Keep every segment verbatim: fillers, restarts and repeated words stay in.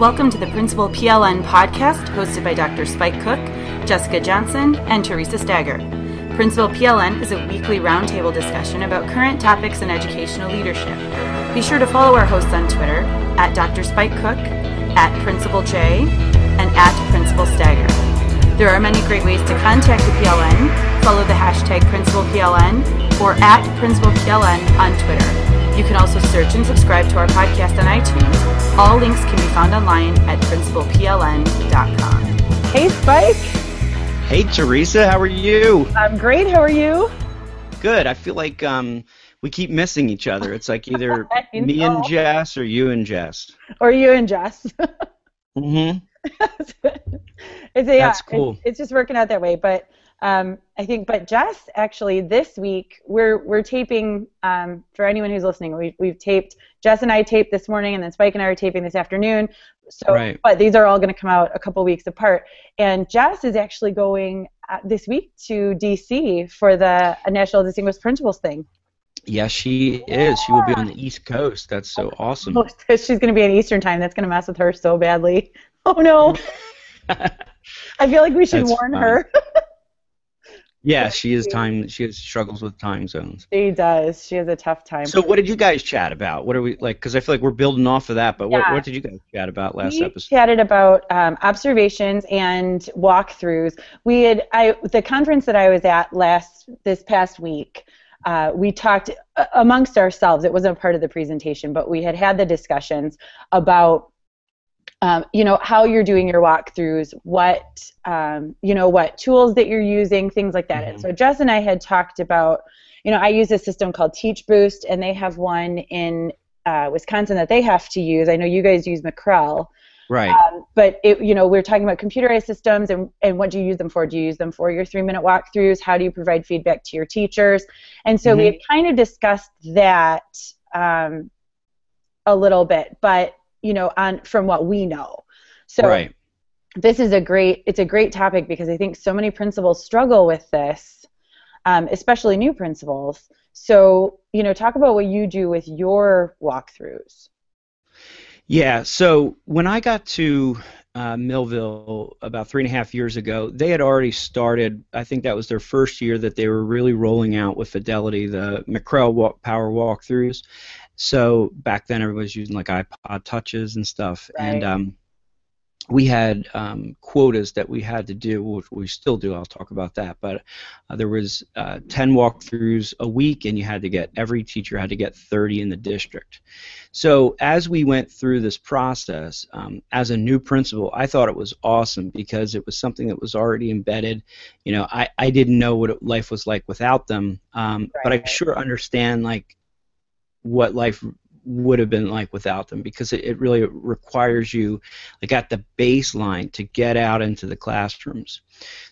Welcome to the Principal P L N podcast hosted by Doctor Spike Cook, Jessica Johnson, and Theresa Stager. Principal P L N is a weekly roundtable discussion about current topics in educational leadership. Be sure to follow our hosts on Twitter at Doctor Spike Cook, at Principal J, and at Principal Stager. There are many great ways to contact the P L N. Follow the hashtag Principal P L N or at Principal P L N on Twitter. You can also search and subscribe to our podcast on iTunes. All links can be found online at principal p l n dot com. Hey, Spike. Hey, Teresa. How are you? I'm great. How are you? Good. I feel like um, we keep missing each other. It's like either me and Jess or you and Jess. Or you and Jess. mm-hmm. it's a, That's yeah, cool. It's, it's just working out that way. But Um, I think, but Jess, actually, this week we're we're taping. Um, for anyone who's listening, we've we've taped. Jess and I taped this morning, and then Spike and I are taping this afternoon. So, right. But these are all going to come out a couple weeks apart. And Jess is actually going uh, this week to D C for the uh, National Distinguished Principals thing. Yes, she yeah. is. She will be on the East Coast. That's so awesome. She's going to be in Eastern time. That's going to mess with her so badly. Oh no! I feel like we should That's warn fun. her. Yeah, she is time. She has struggles with time zones. She does. She has a tough time. So, what did you guys chat about? What are we like? Because I feel like we're building off of that. But yeah. what, what did you guys chat about last we episode? We chatted about um, observations and walkthroughs. We had I the conference that I was at last this past week. Uh, we talked uh, amongst ourselves. It wasn't part of the presentation, but we had had the discussions about. Um, you know, how you're doing your walkthroughs, what, um, you know, what tools that you're using, things like that. Mm-hmm. And so Jess and I had talked about, you know, I use a system called TeachBoost, and they have one in uh, Wisconsin that they have to use. I know you guys use McREL. Right. Um, but, it, you know, we're talking about computerized systems and, and what do you use them for? Do you use them for your three-minute walkthroughs? How do you provide feedback to your teachers? And so mm-hmm. we had kind of discussed that um, a little bit, but you know, on from what we know. So right. this is a great, it's a great topic because I think so many principals struggle with this, um, especially new principals. So, you know, talk about what you do with your walkthroughs. Yeah, so when I got to uh, Millville about three and a half years ago, they had already started, I think that was their first year that they were really rolling out with Fidelity, the McREL walk, power walkthroughs. So back then everybody was using like iPod Touches and stuff, right. and um, we had um, quotas that we had to do, which we still do, I'll talk about that, but uh, there was uh, ten walkthroughs a week, and you had to get, every teacher had to get thirty in the district. So as we went through this process, um, as a new principal, I thought it was awesome because it was something that was already embedded. You know, I, I didn't know what life was like without them, um, right. but I sure understand like what life would have been like without them, because it, it really requires you like at the baseline to get out into the classrooms.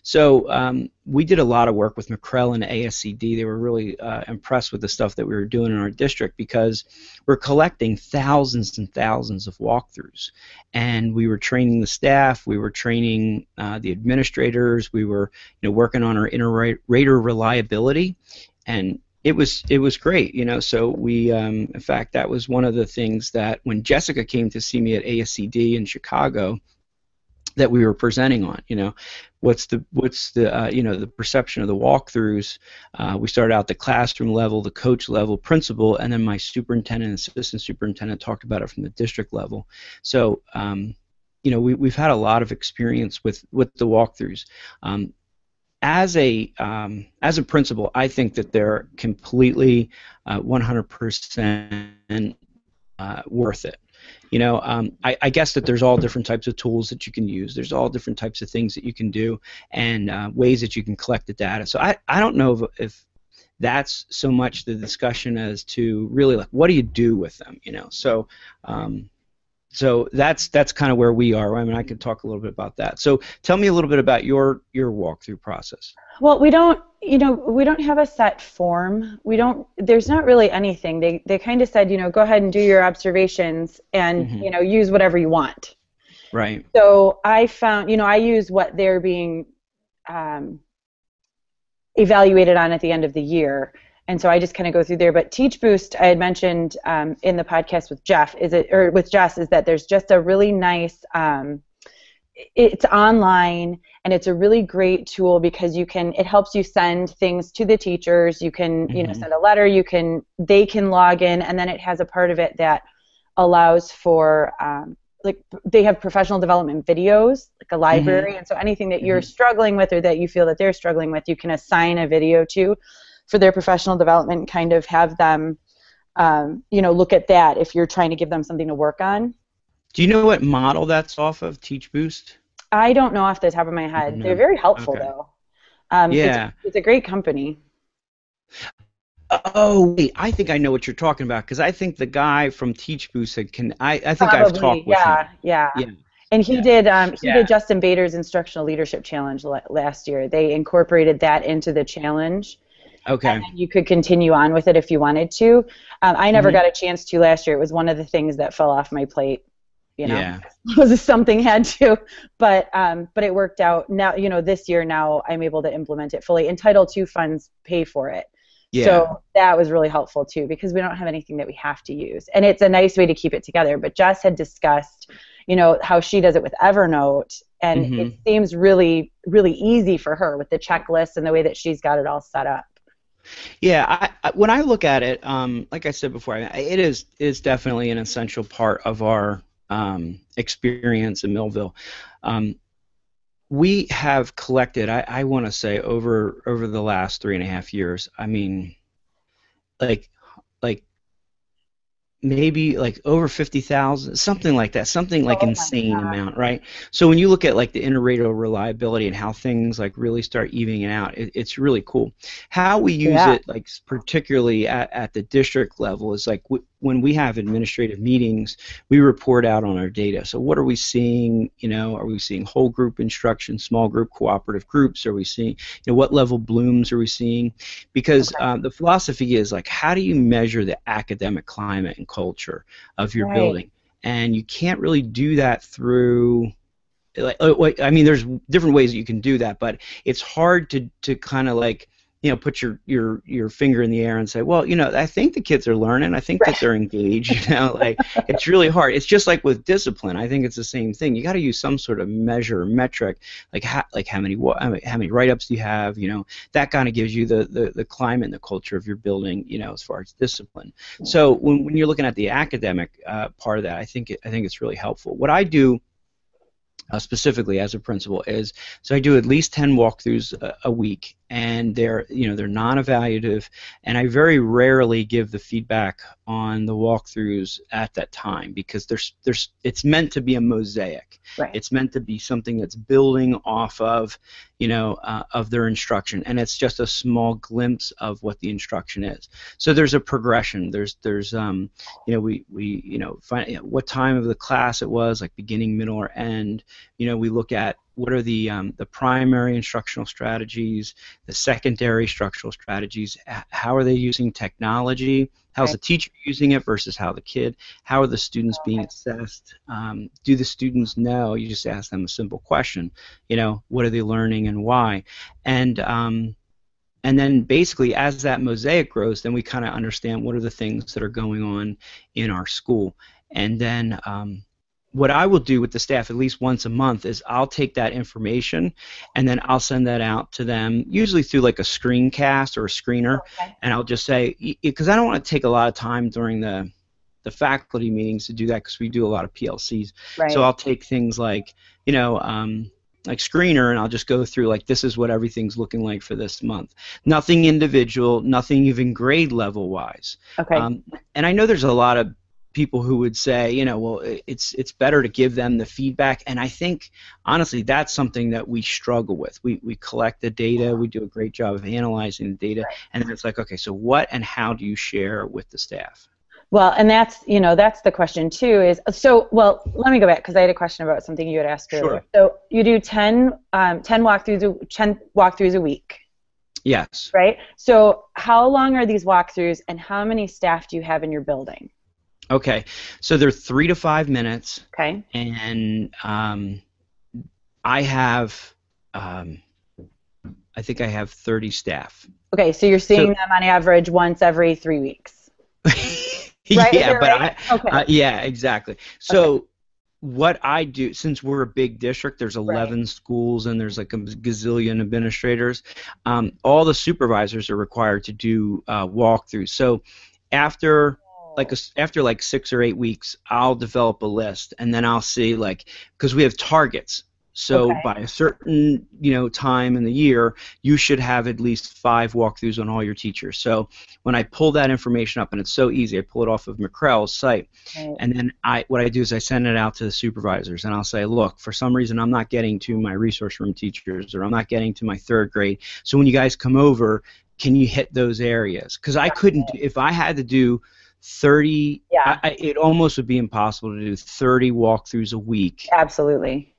So um, we did a lot of work with McREL and A S C D. They were really uh, impressed with the stuff that we were doing in our district because we're collecting thousands and thousands of walkthroughs. And we were training the staff, we were training uh, the administrators, we were you know working on our inter-rater reliability, and It was it was great, you know, so we, um, in fact, that was one of the things that when Jessica came to see me at A S C D in Chicago that we were presenting on, you know, what's the, what's the uh, you know, the perception of the walkthroughs. Uh, we started out the classroom level, the coach level, principal, and then my superintendent and assistant superintendent talked about it from the district level. So, um, you know, we, we've had a lot of experience with, with the walkthroughs. Um, As a um, as a principal, I think that they're completely uh, one hundred percent uh, worth it. You know, um, I, I guess that there's all different types of tools that you can use. There's all different types of things that you can do and uh, ways that you can collect the data. So I, I don't know if, if that's so much the discussion as to really like what do you do with them. You know, so. Um, So that's that's kind of where we are. I mean, I could talk a little bit about that. So tell me a little bit about your your walkthrough process. Well, we don't, you know, we don't have a set form. We don't. There's not really anything. They they kind of said, you know, go ahead and do your observations and mm-hmm. you know use whatever you want. Right. So I found, you know, I use what they're being um, evaluated on at the end of the year. And so I just kind of go through there. But TeachBoost, I had mentioned um, in the podcast with Jeff, is it or with Jess, is that there's just a really nice. Um, it's online, and it's a really great tool because you can. It helps you send things to the teachers. You can, mm-hmm. you know, send a letter. You can. They can log in, and then it has a part of it that allows for. Um, Like they have professional development videos, like a library, mm-hmm. and so anything that you're mm-hmm. struggling with or that you feel that they're struggling with, you can assign a video to for their professional development. And kind of have them, um, you know, look at that if you're trying to give them something to work on. Do you know what model that's off of? TeachBoost? I don't know off the top of my head. No. They're very helpful okay. though. Um, yeah, it's, it's a great company. Oh wait, I think I know what you're talking about because I think the guy from TeachBoost said, "Can I?" I think Probably, I've talked with yeah, him. Yeah, yeah. And he yeah. did. Um, he yeah. did Justin Bader's Instructional Leadership Challenge l last year. They incorporated that into the challenge. Okay. And you could continue on with it if you wanted to. Um, I never mm-hmm. got a chance to last year. It was one of the things that fell off my plate. You know, yeah. was something had to, but um, but it worked out. Now you know, this year now I'm able to implement it fully. And Title two funds pay for it. Yeah. So that was really helpful too because we don't have anything that we have to use. And it's a nice way to keep it together. But Jess had discussed, you know, how she does it with Evernote and mm-hmm. it seems really, really easy for her with the checklist and the way that she's got it all set up. Yeah, I, I, when I look at it, um, like I said before, it is, it is definitely an essential part of our um, experience in Millville. Um, We have collected, I, I want to say, over over the last three and a half years. I mean, like, like maybe like over fifty thousand, something like that, something like insane amount, right? So when you look at like the interrater reliability and how things like really start evening out, it, it's really cool. How we use yeah. it, like particularly at, at the district level, is like w when we have administrative meetings, we report out on our data. So what are we seeing? You know, are we seeing whole group instruction, small group, cooperative groups? Are we seeing, you know, what level blooms are we seeing? Because okay. um, the philosophy is like, how do you measure the academic climate and culture of your right. building? And you can't really do that through. Like, I mean, there's different ways that you can do that, but it's hard to to kind of like. You know, put your, your your finger in the air and say, well, you know, I think the kids are learning. I think right. that they're engaged. You know, like it's really hard. It's just like with discipline. I think it's the same thing. You got to use some sort of measure, metric, like how like how many how many write-ups do you have? You know, that kind of gives you the, the the climate and the culture of your building. You know, as far as discipline. So when when you're looking at the academic uh, part of that, I think it, I think it's really helpful. What I do. Uh, specifically as a principal is, so I do at least ten walkthroughs a, a week, and they're, you know, they're non-evaluative, and I very rarely give the feedback on the walkthroughs at that time because there's there's it's meant to be a mosaic. Right. It's meant to be something that's building off of, you know, uh, of their instruction, and it's just a small glimpse of what the instruction is. So there's a progression. There's there's um you know we we you know find you know, what time of the class it was, like beginning, middle, or end. You know, we look at what are the um, the primary instructional strategies, the secondary structural strategies. How are they using technology? How's the teacher using it versus how the kid? How are the students being assessed? Um, do the students know? You just ask them a simple question. You know, what are they learning and why? And um, and then basically, as that mosaic grows, then we kind of understand what are the things that are going on in our school, and then. Um, What I will do with the staff at least once a month is I'll take that information and then I'll send that out to them, usually through like a screencast or a screener, okay. and I'll just say, because I don't want to take a lot of time during the, the faculty meetings to do that because we do a lot of P L Cs. Right. So I'll take things like, you know, um, like screener, and I'll just go through like this is what everything's looking like for this month. Nothing individual, nothing even grade level wise. Okay. Um, and I know there's a lot of people who would say, you know, well, it's it's better to give them the feedback, and I think honestly that's something that we struggle with. We we collect the data, we do a great job of analyzing the data, and then it's like, okay, so what and how do you share with the staff? Well, and that's, you know, that's the question too. Is so well. Let me go back because I had a question about something you had asked earlier. Sure. So you do ten um, ten walkthroughs ten walkthroughs a week. Yes. Right. So how long are these walkthroughs, and how many staff do you have in your building? Okay, so they're three to five minutes. Okay. And um, I have, um, I I think I have thirty staff. Okay, so you're seeing so, them on average once every three weeks. Right? Yeah, but right? I, okay. uh, yeah, exactly. So okay. what I do, since we're a big district, there's eleven right. schools and there's like a gazillion administrators. Um, all the supervisors are required to do uh, walkthroughs. So after like a, after like six or eight weeks, I'll develop a list, and then I'll see like because we have targets. So okay. by a certain you know time in the year, you should have at least five walkthroughs on all your teachers. So when I pull that information up, and it's so easy, I pull it off of McREL's site, right. and then I what I do is I send it out to the supervisors, and I'll say, look, for some reason I'm not getting to my resource room teachers, or I'm not getting to my third grade. So when you guys come over, can you hit those areas? Because I couldn't, if I had to do thirty, yeah. I, it almost would be impossible to do thirty walkthroughs a week. Absolutely.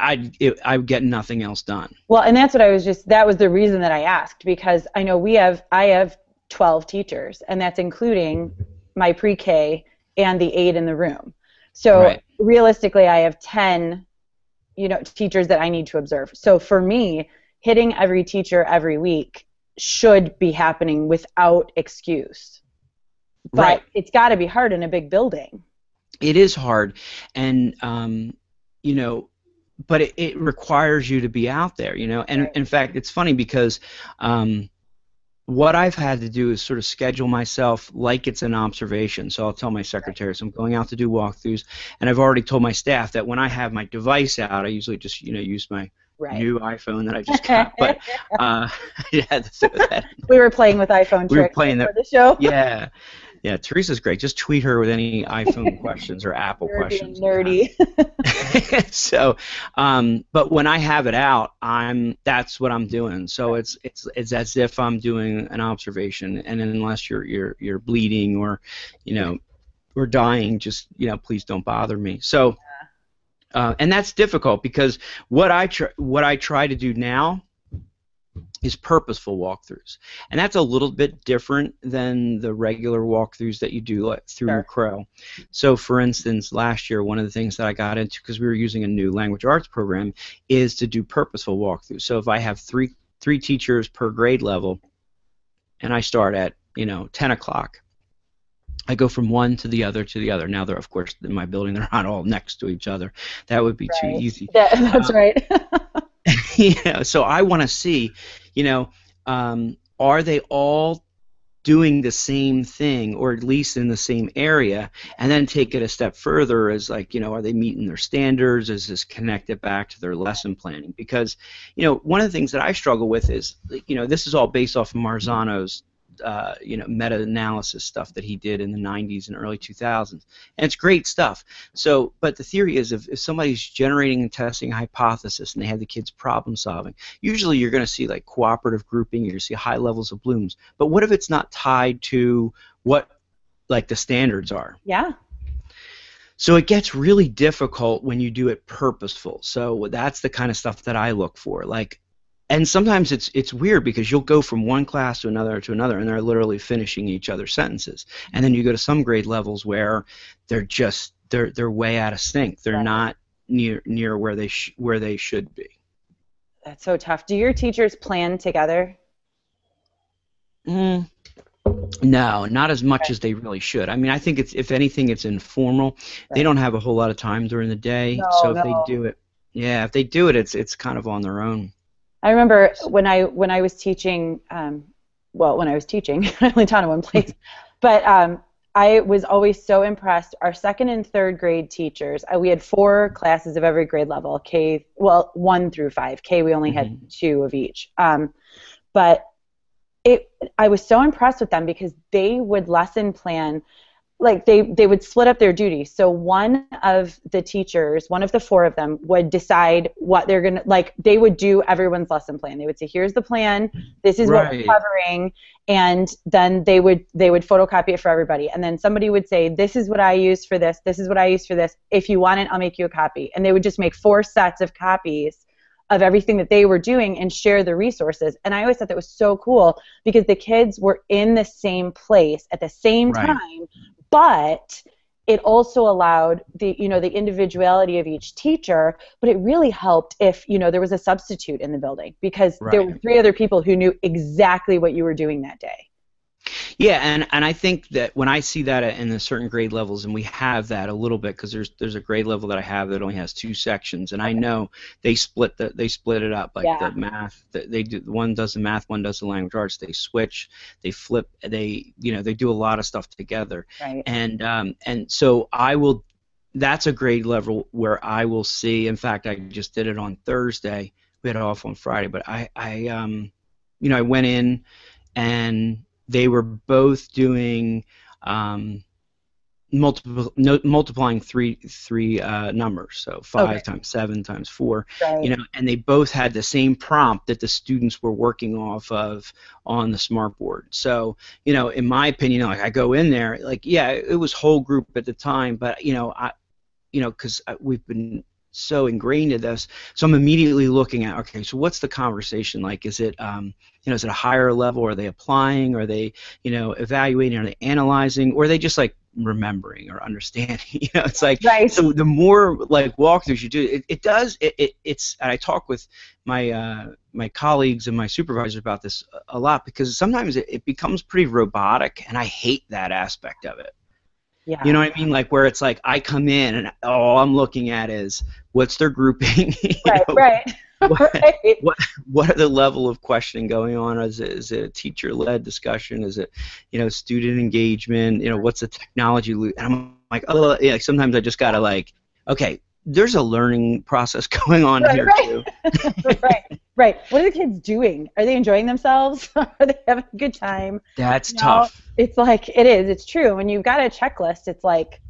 I'd, it, I'd get nothing else done. Well, and that's what I was just, that was the reason that I asked, because I know we have, I have twelve teachers, and that's including my pre-K and the aide in the room. So right. realistically, I have ten, you know, teachers that I need to observe. So for me, hitting every teacher every week should be happening without excuse. But right. it's got to be hard in a big building. It is hard. And, um, you know, but it, it requires you to be out there, you know. And right. in fact, it's funny because um, what I've had to do is sort of schedule myself like it's an observation. So I'll tell my secretary, so I'm going out to do walkthroughs, and I've already told my staff that when I have my device out, I usually just, you know, use my right. new iPhone that I just got. But uh, yeah, that's that. We were playing with iPhone we tricks were playing before the, the show. Yeah. Yeah, Theresa's great. Just tweet her with any iPhone questions or Apple You're questions. Nerdy. So, um, but when I have it out, I'm that's what I'm doing. So it's it's it's as if I'm doing an observation. And unless you're you're you're bleeding or, you know, or dying, just you know, please don't bother me. So, uh, and that's difficult because what I tr what I try to do now is purposeful walkthroughs, and that's a little bit different than the regular walkthroughs that you do like, through sure. McREL. So for instance, last year one of the things that I got into, because we were using a new language arts program, is to do purposeful walkthroughs. So if I have three three teachers per grade level, and I start at you know ten o'clock, I go from one to the other to the other. Now they're, of course, in my building, they're not all next to each other. That would be right. too easy. That, that's um, right. You know, so I want to see, you know, um, are they all doing the same thing, or at least in the same area, and then take it a step further as like, you know, are they meeting their standards? Is this connected back to their lesson planning? Because, you know, one of the things that I struggle with is, you know, this is all based off of Marzano's, uh, you know, meta-analysis stuff that he did in the nineties and early two thousands. And it's great stuff. So, but the theory is if, if somebody's generating and testing a hypothesis and they have the kids problem solving, usually you're going to see like cooperative grouping, you're going to see high levels of blooms. But what if it's not tied to what like the standards are? Yeah. So it gets really difficult when you do it purposeful. So that's the kind of stuff that I look for. Like, and sometimes it's it's weird because you'll go from one class to another to another, and they're literally finishing each other's sentences. And then you go to some grade levels where they're just they're they're way out of sync. They're right. not near near where they sh where they should be. That's so tough. Do your teachers plan together? Mm. No, not as much right. as they really should. I mean, I think it's if anything, it's informal. Right. They don't have a whole lot of time during the day, no, so if no. they do it, yeah, if they do it, it's it's kind of on their own. I remember when I when I was teaching, um, well, when I was teaching, I only taught in one place, but um, I was always so impressed. Our second and third grade teachers, uh, we had four classes of every grade level, K, well, one through five. K, we only had mm-hmm. two of each. Um, but it, I was so impressed with them because they would lesson plan, like they, they would split up their duties. So one of the teachers, one of the four of them, would decide what they're going to, like they would do everyone's lesson plan. They would say, here's the plan, this is right. what we're covering, and then they would they would photocopy it for everybody. And then somebody would say, this is what I use for this, this is what I use for this. If you want it, I'll make you a copy. And they would just make four sets of copies of everything that they were doing and share the resources. And I always thought that was so cool because the kids were in the same place at the same right. time, but it also allowed the, you know, the individuality of each teacher, but it really helped if, you know, there was a substitute in the building, because right. there were three other people who knew exactly what you were doing that day. Yeah, and, and I think that when I see that in the certain grade levels, and we have that a little bit, because there's there's a grade level that I have that only has two sections, and I know they split the, they split it up, like yeah. the math, the, they do, one does the math, one does the language arts. They switch, they flip, they you know they do a lot of stuff together, right. and um, and so I will. That's a grade level where I will see. In fact, I just did it on Thursday. We had it off on Friday, but I I um you know I went in and. They were both doing um, multiple, no, multiplying three three uh, numbers, so five okay. times seven times four, right. you know, and they both had the same prompt that the students were working off of on the smartboard. So, you know, in my opinion, like I go in there, like yeah, it was whole group at the time, but you know, I, you know, because we've been. So ingrained in this, so I'm immediately looking at okay, so what's the conversation like? Is it um, you know, is it a higher level? Are they applying? Are they you know evaluating? Are they analyzing? Or are they just like remembering or understanding? You know, it's like right. so the more like walkthroughs you do, it, it does it, it it's. And I talk with my uh, my colleagues and my supervisors about this a lot, because sometimes it, it becomes pretty robotic, and I hate that aspect of it. Yeah. You know what I mean? Like where it's like I come in and all I'm looking at is what's their grouping? Right, know, right. what, right. What what are the level of questioning going on? Is it, is it a teacher-led discussion? Is it, you know, student engagement? You know, what's the technology loop? And I'm like, oh, yeah, like sometimes I just gotta like, okay, there's a learning process going on right, here right. too. right, right. What are the kids doing? Are they enjoying themselves? Are they having a good time? That's you know, tough. It's like it is. It's true. When you've got a checklist, it's like,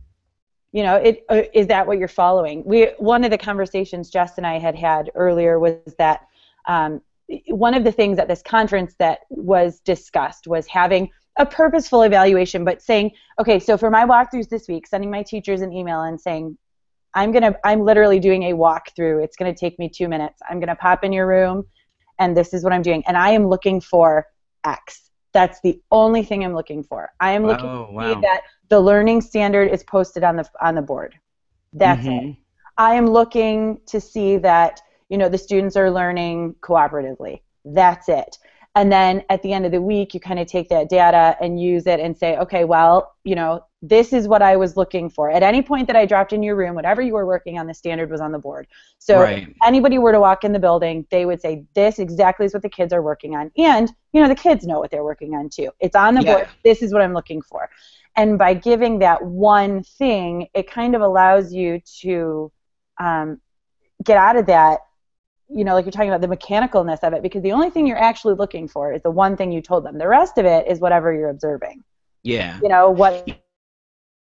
you know, it uh, is that what you're following? We one of the conversations Jess and I had had earlier was that um, one of the things at this conference that was discussed was having a purposeful evaluation, but saying, okay, so for my walkthroughs this week, sending my teachers an email and saying. I'm gonna. I'm literally doing a walkthrough. It's gonna take me two minutes. I'm gonna pop in your room, and this is what I'm doing. And I am looking for X. That's the only thing I'm looking for. I am looking oh, wow. to see that the learning standard is posted on the on the board. That's mm-hmm. it. I am looking to see that you know the students are learning cooperatively. That's it. And then at the end of the week, you kind of take that data and use it and say, okay, well, you know, this is what I was looking for. At any point that I dropped in your room, whatever you were working on, the standard was on the board. So right. if anybody were to walk in the building, they would say, this exactly is what the kids are working on. And, you know, the kids know what they're working on too. It's on the yeah. board. This is what I'm looking for. And by giving that one thing, it kind of allows you to um, get out of that. You know, like you're talking about the mechanicalness of it, because the only thing you're actually looking for is the one thing you told them. The rest of it is whatever you're observing. Yeah. You know, what...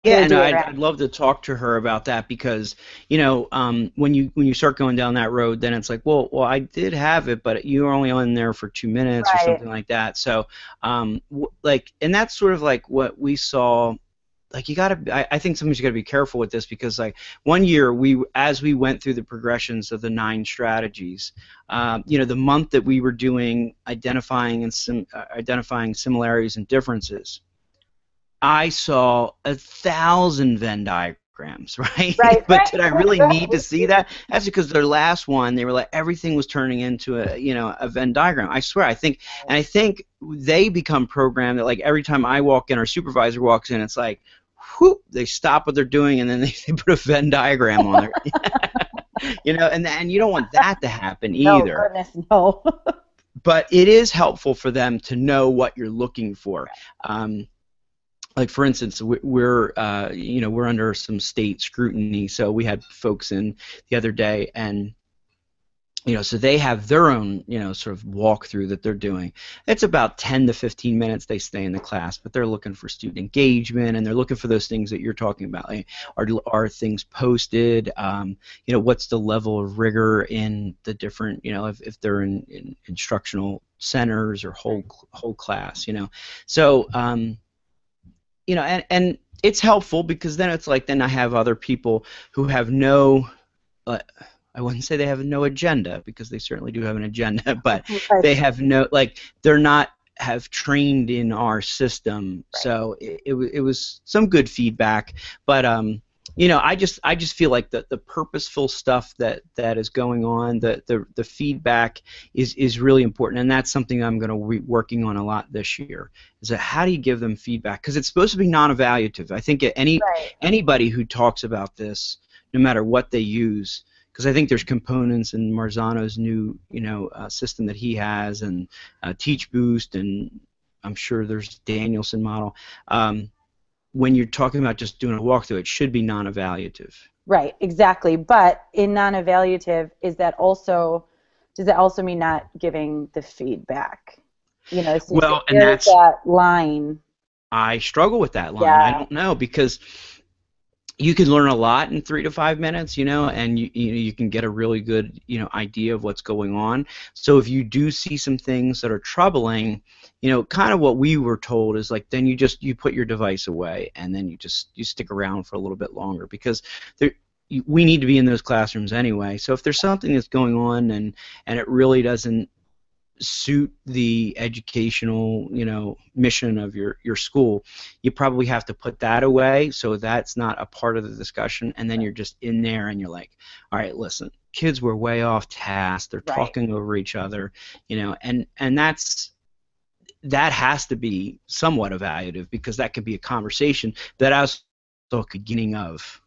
Yeah, and I'd, I'd love to talk to her about that, because, you know, um, when you when you start going down that road, then it's like, well, well, I did have it, but you were only on there for two minutes right. or something like that. So, um, w like, and that's sort of like what we saw... Like you gotta, I, I think sometimes you gotta be careful with this, because like one year we, as we went through the progressions of the nine strategies, um, you know, the month that we were doing identifying and sim, uh, identifying similarities and differences, I saw a thousand Venn diagrams, right? Right. But right, did I really right. need to see that? That's because their last one, they were like everything was turning into a, you know, a Venn diagram. I swear, I think, and I think they become programmed that like every time I walk in, our supervisor walks in, it's like. Whoop, they stop what they're doing, and then they, they put a Venn diagram on there. You know, and and you don't want that to happen either. No, goodness, no. But it is helpful for them to know what you're looking for. Um, like for instance, we're uh, you know we're under some state scrutiny, so we had folks in the other day, and. You know, so they have their own, you know, sort of walkthrough that they're doing. It's about ten to fifteen minutes they stay in the class, but they're looking for student engagement, and they're looking for those things that you're talking about. Like, are, are things posted? Um, you know, what's the level of rigor in the different, you know, if, if they're in, in instructional centers or whole, whole class, you know. So, um, you know, and, and it's helpful, because then it's like then I have other people who have no uh, – I wouldn't say they have no agenda, because they certainly do have an agenda, but they have no, like, they're not have trained in our system. Right. So it, it, it was some good feedback, but um, you know, I just I just feel like the the purposeful stuff that that is going on, the the, the feedback is is really important, and that's something I'm going to be working on a lot this year. Is that how do you give them feedback? Because it's supposed to be non-evaluative. I think any right. anybody who talks about this, no matter what they use. Because I think there's components in Marzano's new, you know, uh, system that he has, and uh, TeachBoost, and I'm sure there's Danielson model. Um, when you're talking about just doing a walkthrough, it should be non-evaluative. Right, exactly. But in non-evaluative, is that also does that also mean not giving the feedback? You know, so well, and that's that line. I struggle with that line. Yeah. I don't know, because you can learn a lot in three to five minutes, you know, and you you, know, you can get a really good, you know, idea of what's going on. So if you do see some things that are troubling, you know, kind of what we were told is like, then you just you put your device away, and then you just you stick around for a little bit longer, because there, we need to be in those classrooms anyway. So if there's something that's going on and and it really doesn't suit the educational, you know, mission of your your school, you probably have to put that away, so that's not a part of the discussion. And then you're just in there and you're like, all right, listen, kids were way off task, they're right. talking over each other, you know, and and that's that has to be somewhat evaluative, because that could be a conversation that I was the beginning of,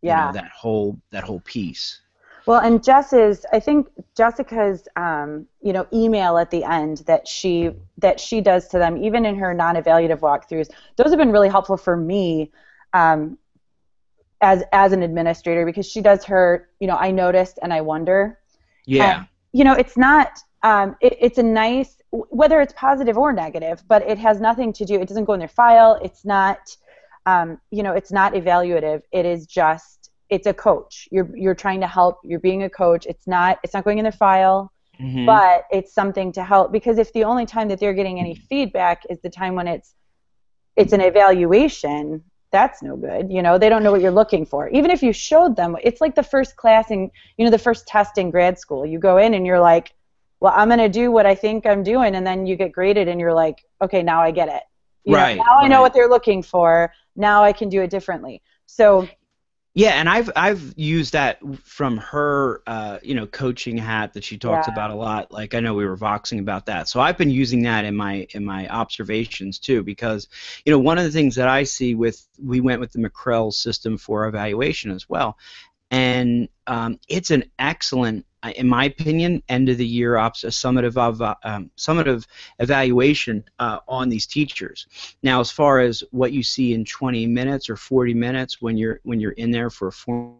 yeah, you know, that whole that whole piece. Well, and Jess's, I think Jessica's, um, you know, email at the end that she that she does to them, even in her non-evaluative walkthroughs, those have been really helpful for me um, as as an administrator, because she does her, you know, I noticed and I wonder. Yeah. And, you know, it's not, um, it, it's a nice, whether it's positive or negative, but it has nothing to do, it doesn't go in their file, it's not, um, you know, it's not evaluative, it is just, it's a coach. You're you're trying to help. You're being a coach. It's not it's not going in their file, mm-hmm. but it's something to help, because if the only time that they're getting any feedback is the time when it's it's an evaluation, that's no good. You know, they don't know what you're looking for. Even if you showed them, it's like the first class in, you know, the first test in grad school. You go in and you're like, well, I'm going to do what I think I'm doing, and then you get graded and you're like, okay, now I get it. You right. know, now right. I know what they're looking for. Now I can do it differently. So. Yeah, and I've I've used that from her, uh, you know, coaching hat that she talks yeah. about a lot. Like, I know we were voxing about that, so I've been using that in my in my observations too, because, you know, one of the things that I see with we went with the McREL system for evaluation as well, and um, it's an excellent, in my opinion, end of the year ops, a summative of um, summative evaluation uh, on these teachers. Now, as far as what you see in twenty minutes or forty minutes when you're when you're in there for a formal,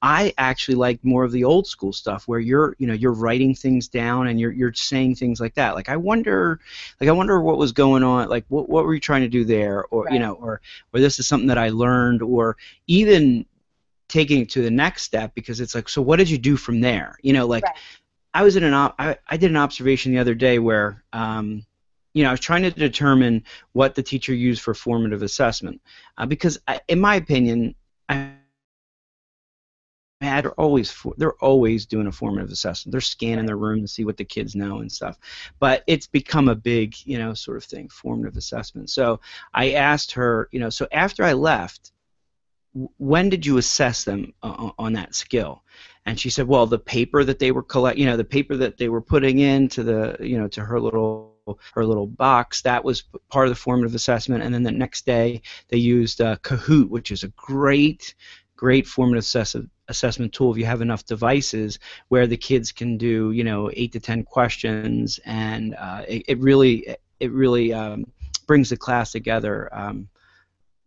I actually like more of the old school stuff where you're you know you're writing things down and you're you're saying things like that. Like, I wonder, like I wonder what was going on. Like, what what were you trying to do there? Or right. you know, or or this is something that I learned, or even taking it to the next step, because it's like, so what did you do from there? You know, like, right. I was in an, op I, I did an observation the other day where, um, you know, I was trying to determine what the teacher used for formative assessment, uh, because I, in my opinion, I had always for, they're always doing a formative assessment. They're scanning their room to see what the kids know and stuff. But it's become a big, you know, sort of thing, formative assessment. So I asked her, you know, so after I left, when did you assess them uh, on that skill? And she said, well, the paper that they were collect, you know, the paper that they were putting into the, you know, to her little her little box, that was part of the formative assessment. And then the next day they used uh, Kahoot, which is a great, great formative assess assessment tool if you have enough devices, where the kids can do, you know, eight to ten questions, and uh, it, it really, it really um, brings the class together. Um,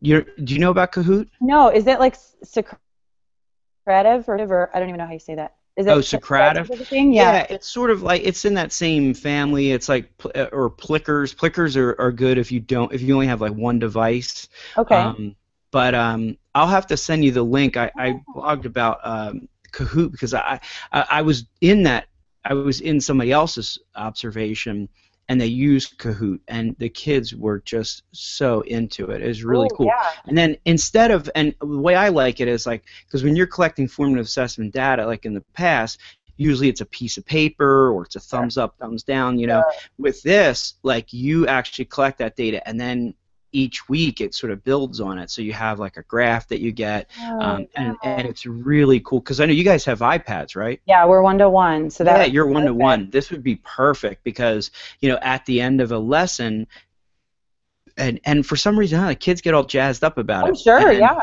You're, do you know about Kahoot? No, is that like Socrative or whatever? I don't even know how you say that. Is that oh, Socrative? Sort of thing? Yeah. yeah, it's sort of like, it's in that same family. It's like, or Plickers. Plickers are, are good if you don't, if you only have like one device. Okay. Um, but um, I'll have to send you the link. I, I blogged about um, Kahoot because I, I I was in that I was in somebody else's observation, and they used Kahoot, and the kids were just so into it. It was really Ooh, cool. Yeah. And then instead of, and the way I like it is like, because when you're collecting formative assessment data, like in the past, usually it's a piece of paper or it's a thumbs up, thumbs down, you know. Yeah. With this, like, you actually collect that data, and then each week it sort of builds on it, so you have like a graph that you get. Oh, um, and, yeah. and it's really cool, because I know you guys have iPads, right? Yeah, we're one to one, so that yeah, you're one to one. This would be perfect, because, you know, at the end of a lesson, and and for some reason, huh, the kids get all jazzed up about it. I'm sure, and, yeah.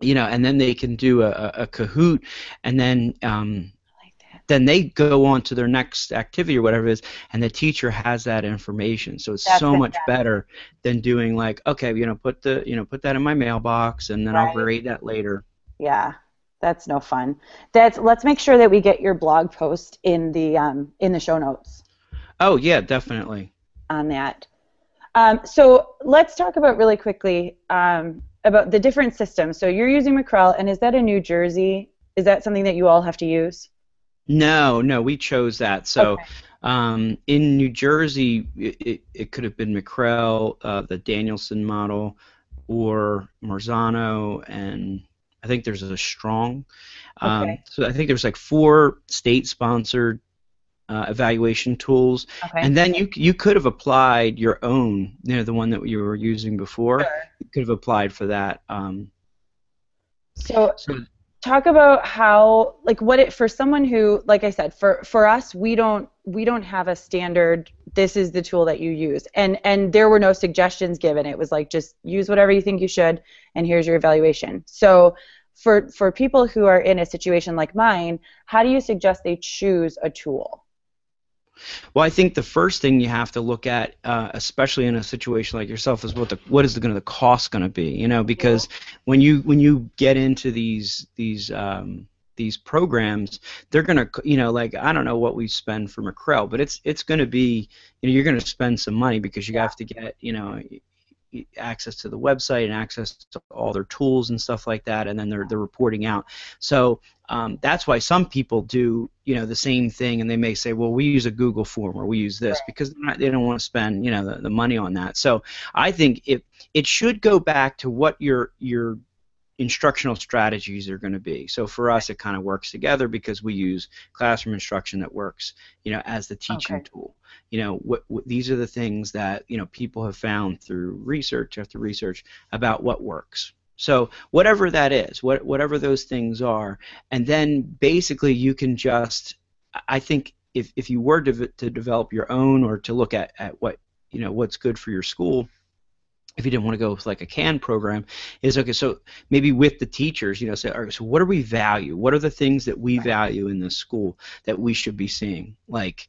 You know, and then they can do a, a Kahoot, and then um, I like that. Then they go on to their next activity or whatever it is, and the teacher has that information. So it's That's so much exactly. better than doing like, okay, you know, put the you know put that in my mailbox, and then right. I'll grade that later. Yeah. That's no fun. That's let's make sure that we get your blog post in the um, in the show notes. Oh yeah, definitely. On that. Um, so let's talk about really quickly um, about the different systems. So you're using McREL, and is that in New Jersey? Is that something that you all have to use? No, no, we chose that. So okay. um, in New Jersey, it, it, it could have been McREL, uh, the Danielson model, or Marzano, and I think there's a Strong. Um, okay. So I think there's like four state-sponsored Uh, evaluation tools, okay. and then you you could have applied your own, you know, the one that you were using before. Sure. You could have applied for that. Um, so, so, talk about how, like, what it for someone who, like I said, for for us, we don't we don't have a standard. This is the tool that you use, and and there were no suggestions given. It was like, just use whatever you think you should, and here's your evaluation. So. For for people who are in a situation like mine, how do you suggest they choose a tool? Well, I think the first thing you have to look at, uh, especially in a situation like yourself, is what the what is the, gonna, the cost going to be? You know, because yeah. when you when you get into these these um, these programs, they're going to, you know, like, I don't know what we spend for McREL, but it's it's going to be, you know, you're going to spend some money, because you yeah. have to get, you know, access to the website and access to all their tools and stuff like that, and then they're they're reporting out. So um, that's why some people do, you know, the same thing, and they may say, well, we use a Google form or we use this, because they're not, they don't want to spend, you know, the, the money on that. So I think it it should go back to what your your instructional strategies are going to be. So for us, it kind of works together, because we use classroom instruction that works, you know, as the teaching okay. tool. You know, what, what these are the things that, you know, people have found through research after research about what works. So whatever that is, what, whatever those things are, and then basically you can just, I think if, if you were to, to develop your own, or to look at, at what, you know, what's good for your school, if you didn't want to go with like a CAN program, is okay, so maybe with the teachers, you know, say, all right, so what do we value? What are the things that we value in this school that we should be seeing? Like,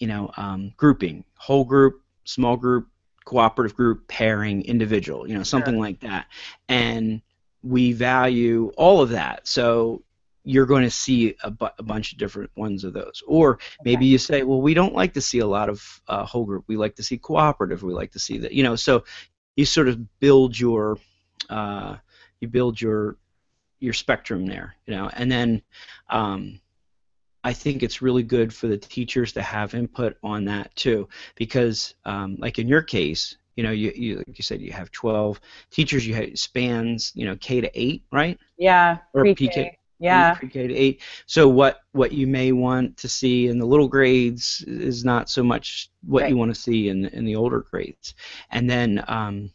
you know, um, grouping, whole group, small group, cooperative group, pairing, individual, you know, something sure. like that. And we value all of that. So you're going to see a, bu a bunch of different ones of those. Or maybe okay. you say, well, we don't like to see a lot of uh, whole group. We like to see cooperative. We like to see that, you know, so you sort of build your, uh, you build your, your spectrum there, you know, and then um, I think it's really good for the teachers to have input on that too, because, um, like in your case, you know, you, you like you said, you have twelve teachers. You have spans, you know, K to eight, right? Yeah. Or pre-K. P K. Yeah. Pre-K to eight. So what what you may want to see in the little grades is not so much what right. you want to see in in the older grades. And then, um,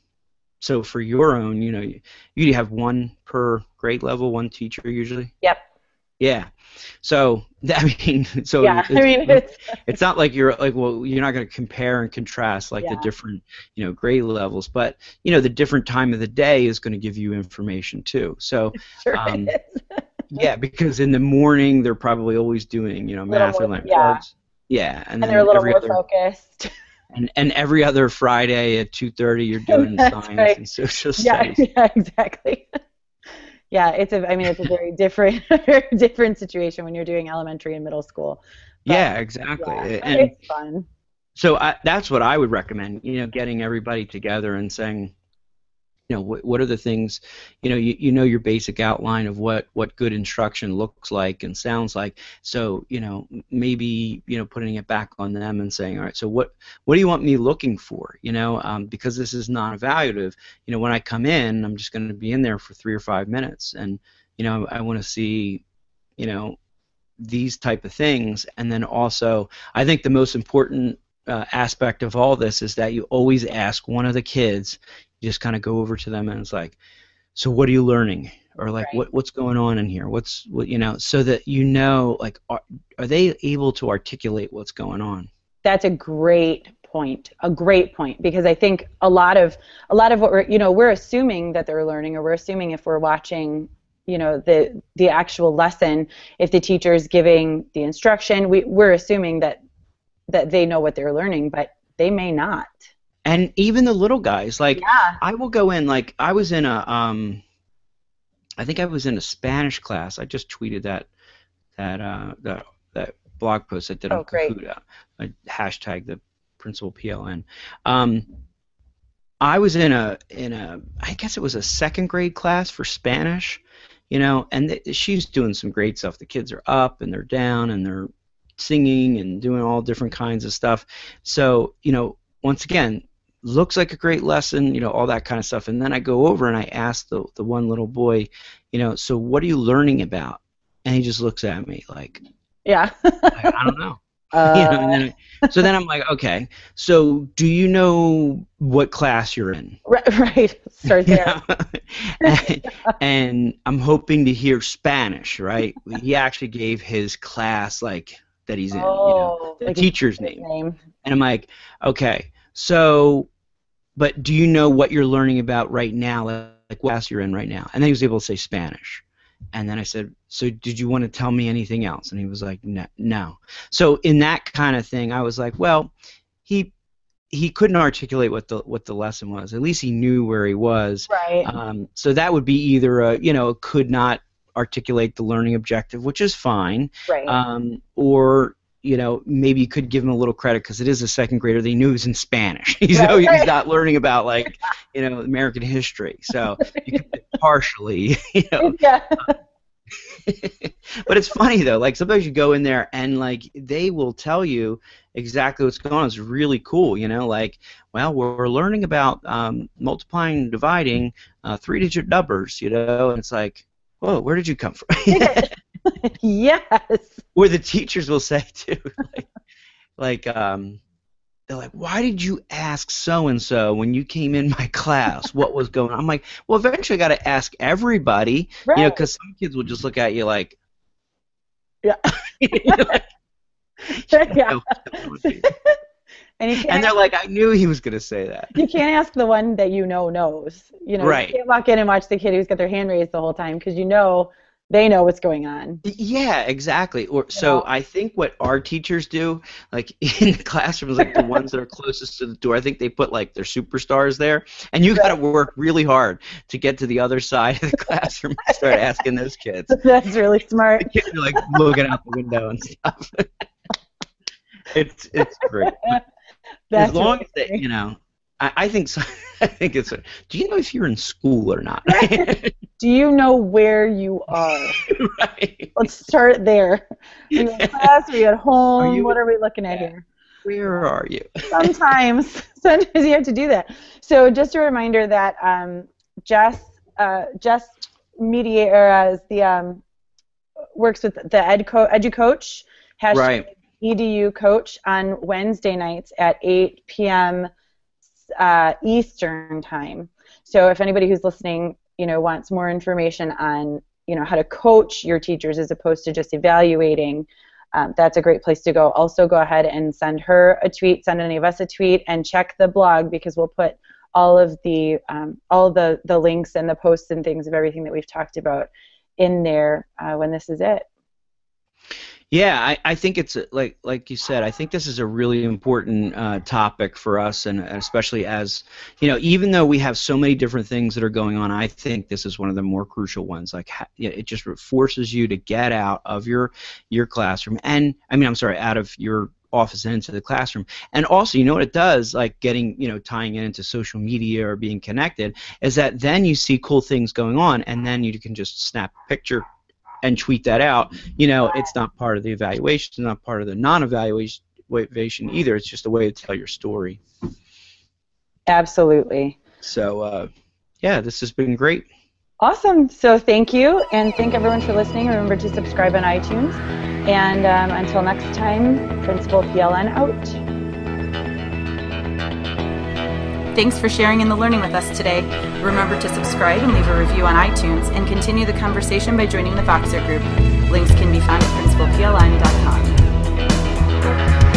so for your own, you know, you, you have one per grade level, one teacher usually. Yep. Yeah. So I mean, so yeah, it's, I mean, it's, it's not like you're like, well, you're not going to compare and contrast like yeah. the different, you know, grade levels, but you know, the different time of the day is going to give you information too. So. Sure um, is. Yeah, because in the morning they're probably always doing, you know, math or language. Yeah. yeah, and, and then they're a little more other, focused. And and every other Friday at two thirty, you're doing science right. and social yeah, studies. Yeah, exactly. yeah, it's a. I mean, it's a very different, very different situation when you're doing elementary and middle school. But, yeah, exactly. Yeah, and it's fun. So I, that's what I would recommend. You know, getting everybody together and saying, you know, what, what are the things, you know, you, you know your basic outline of what, what good instruction looks like and sounds like. So, you know, maybe, you know, putting it back on them and saying, all right, so what, what do you want me looking for? You know, um, because this is non-evaluative. You know, when I come in, I'm just going to be in there for three or five minutes. And, you know, I want to see, you know, these type of things. And then also, I think the most important uh, aspect of all this is that you always ask one of the kids, you just kind of go over to them and it's like, so what are you learning? Or like, right. what what's going on in here? What's what you know? So that you know, like, are, are they able to articulate what's going on? That's a great point. A great point, because I think a lot of a lot of what we're you know we're assuming that they're learning, or we're assuming if we're watching you know the the actual lesson, if the teacher's giving the instruction, we we're assuming that that they know what they're learning, but they may not. And even the little guys, like yeah. I will go in, like I was in a um. I think I was in a Spanish class. I just tweeted that that uh, that, that blog post I did oh, on Kahoot. I hashtagged the Principal P L N. Um, I was in a in a I guess it was a second grade class for Spanish, you know, and th she's doing some great stuff. The kids are up and they're down and they're singing and doing all different kinds of stuff. So you know, once again, looks like a great lesson, you know, all that kind of stuff. And then I go over and I ask the, the one little boy, you know, so what are you learning about? And he just looks at me like, yeah, I, I don't know. Uh... You know, and then I, so then I'm like, okay, so do you know what class you're in? Right, right. Start there. and, and I'm hoping to hear Spanish, right? He actually gave his class, like, that he's in, oh, you know, the teacher's name. name. And I'm like, okay. So, but do you know what you're learning about right now, like what class you're in right now? And then he was able to say Spanish. And then I said, so did you want to tell me anything else? And he was like, no. no. So in that kind of thing, I was like, well, he he couldn't articulate what the what the lesson was. At least he knew where he was. Right. Um, so that would be either a, you know, could not articulate the learning objective, which is fine, right. um, or you know, maybe you could give him a little credit because it is a second grader. They knew he was in Spanish. He's, right. no, he's not learning about, like, you know, American history. So you could partially, you know. Yeah. Um, but it's funny, though. Like, sometimes you go in there and, like, they will tell you exactly what's going on. It's really cool, you know. Like, well, we're learning about um, multiplying and dividing uh, three-digit numbers, you know. And it's like, whoa, where did you come from? Yes. Where the teachers will say too, like, like um, they're like, "Why did you ask so and so when you came in my class? What was going on?" I'm like, "Well, eventually, I got to ask everybody, right. you know, because some kids will just look at you like, yeah, like, yeah." And, you and they're like, I knew he was going to say that. You can't ask the one that you know knows. You know, right. You can't walk in and watch the kid who's got their hand raised the whole time because you know they know what's going on. Yeah, exactly. Or you So know? I think what our teachers do, like in the classrooms, like the ones that are closest to the door, I think they put like their superstars there. And you got to work really hard to get to the other side of the classroom and start asking those kids. That's really smart. The kids are like looking out the window and stuff. it's, it's great. That's as long as they, you know, I, I think so, I think it's. Do you know if you're in school or not? Do you know where you are? Right. Let's start there. In the class, are you at home? Are you, what are we looking at yeah. here? Where are you? sometimes, sometimes you have to do that. So just a reminder that um, Jess, uh, Jess Mediator as the um, works with the EduCoach, EduCoach has. Right. Edu Coach on Wednesday nights at eight p m Uh, Eastern time. So if anybody who's listening, you know, wants more information on, you know, how to coach your teachers as opposed to just evaluating, um, that's a great place to go. Also, go ahead and send her a tweet, send any of us a tweet, and check the blog because we'll put all of the um, all the the links and the posts and things of everything that we've talked about in there uh, when this is it. Yeah, I, I think it's like like you said. I think this is a really important uh, topic for us, and especially as you know, even though we have so many different things that are going on, I think this is one of the more crucial ones. Like it just forces you to get out of your your classroom, and I mean, I'm sorry, out of your office and into the classroom. And also, you know what it does, like getting, you know, tying it into social media or being connected, is that then you see cool things going on, and then you can just snap a picture and tweet that out. You know, it's not part of the evaluation, it's not part of the non-evaluation either. It's just a way to tell your story. Absolutely. So, uh, yeah, this has been great. Awesome. So thank you, and thank everyone for listening. Remember to subscribe on iTunes And um, until next time, Principal P L N out. Thanks for sharing in the learning with us today. Remember to subscribe and leave a review on iTunes, and continue the conversation by joining the Voxer group. Links can be found at principal p l n dot com.